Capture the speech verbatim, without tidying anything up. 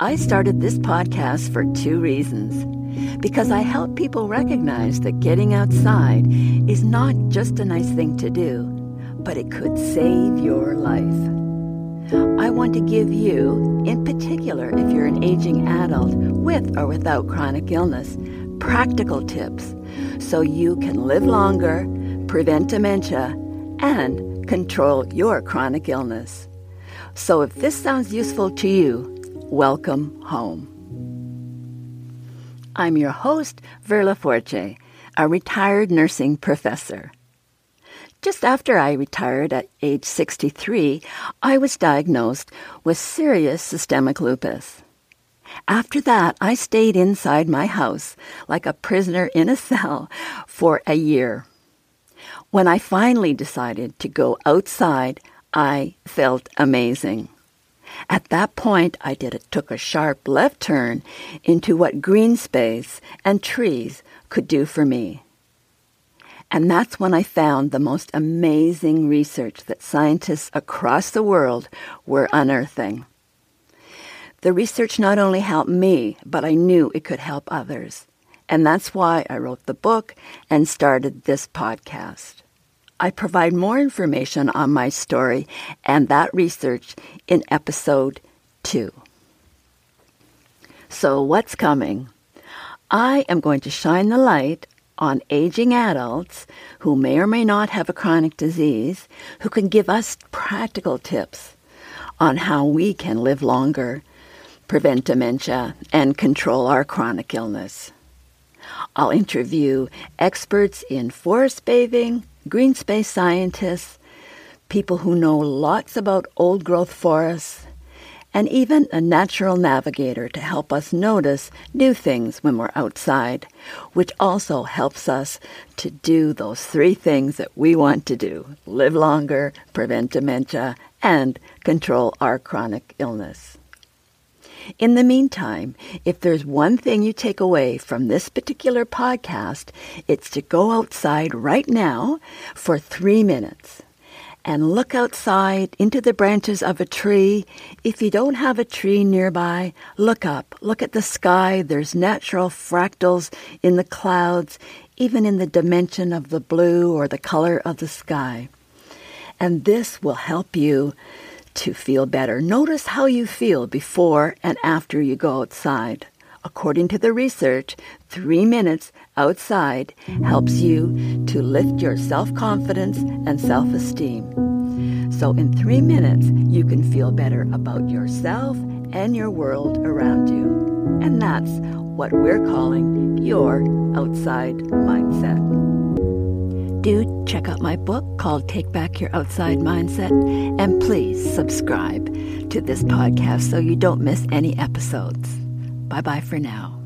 I started this podcast for two reasons. Because I help people recognize that getting outside is not just a nice thing to do, but it could save your life. I want to give you, in particular if you're an aging adult with or without chronic illness, practical tips so you can live longer, prevent dementia, and control your chronic illness. So if this sounds useful to you, welcome home. I'm your host, Verla Forche, a retired nursing professor. Just after I retired at age sixty-three, I was diagnosed with serious systemic lupus. After that, I stayed inside my house like a prisoner in a cell for a year. When I finally decided to go outside, I felt amazing. At that point, I did it, took a sharp left turn into what green space and trees could do for me. And that's when I found the most amazing research that scientists across the world were unearthing. The research not only helped me, but I knew it could help others. And that's why I wrote the book and started this podcast. I provide more information on my story and that research in episode two. So what's coming? I am going to shine the light on aging adults who may or may not have a chronic disease, who can give us practical tips on how we can live longer, prevent dementia, and control our chronic illness. I'll interview experts in forest bathing, green space scientists, people who know lots about old-growth forests, and even a natural navigator to help us notice new things when we're outside, which also helps us to do those three things that we want to do: live longer, prevent dementia, and control our chronic illness. In the meantime, if there's one thing you take away from this particular podcast, it's to go outside right now for three minutes and look outside into the branches of a tree. If you don't have a tree nearby, look up. Look at the sky. There's natural fractals in the clouds, even in the dimension of the blue or the color of the sky. And this will help you to feel better. Notice how you feel before and after you go outside. According to the research, three minutes outside helps you to lift your self-confidence and self-esteem. So in three minutes, you can feel better about yourself and your world around you. And that's what we're calling your outside mindset. Do check out my book called Take Back Your Outside Mindset, and please subscribe to this podcast so you don't miss any episodes. Bye-bye for now.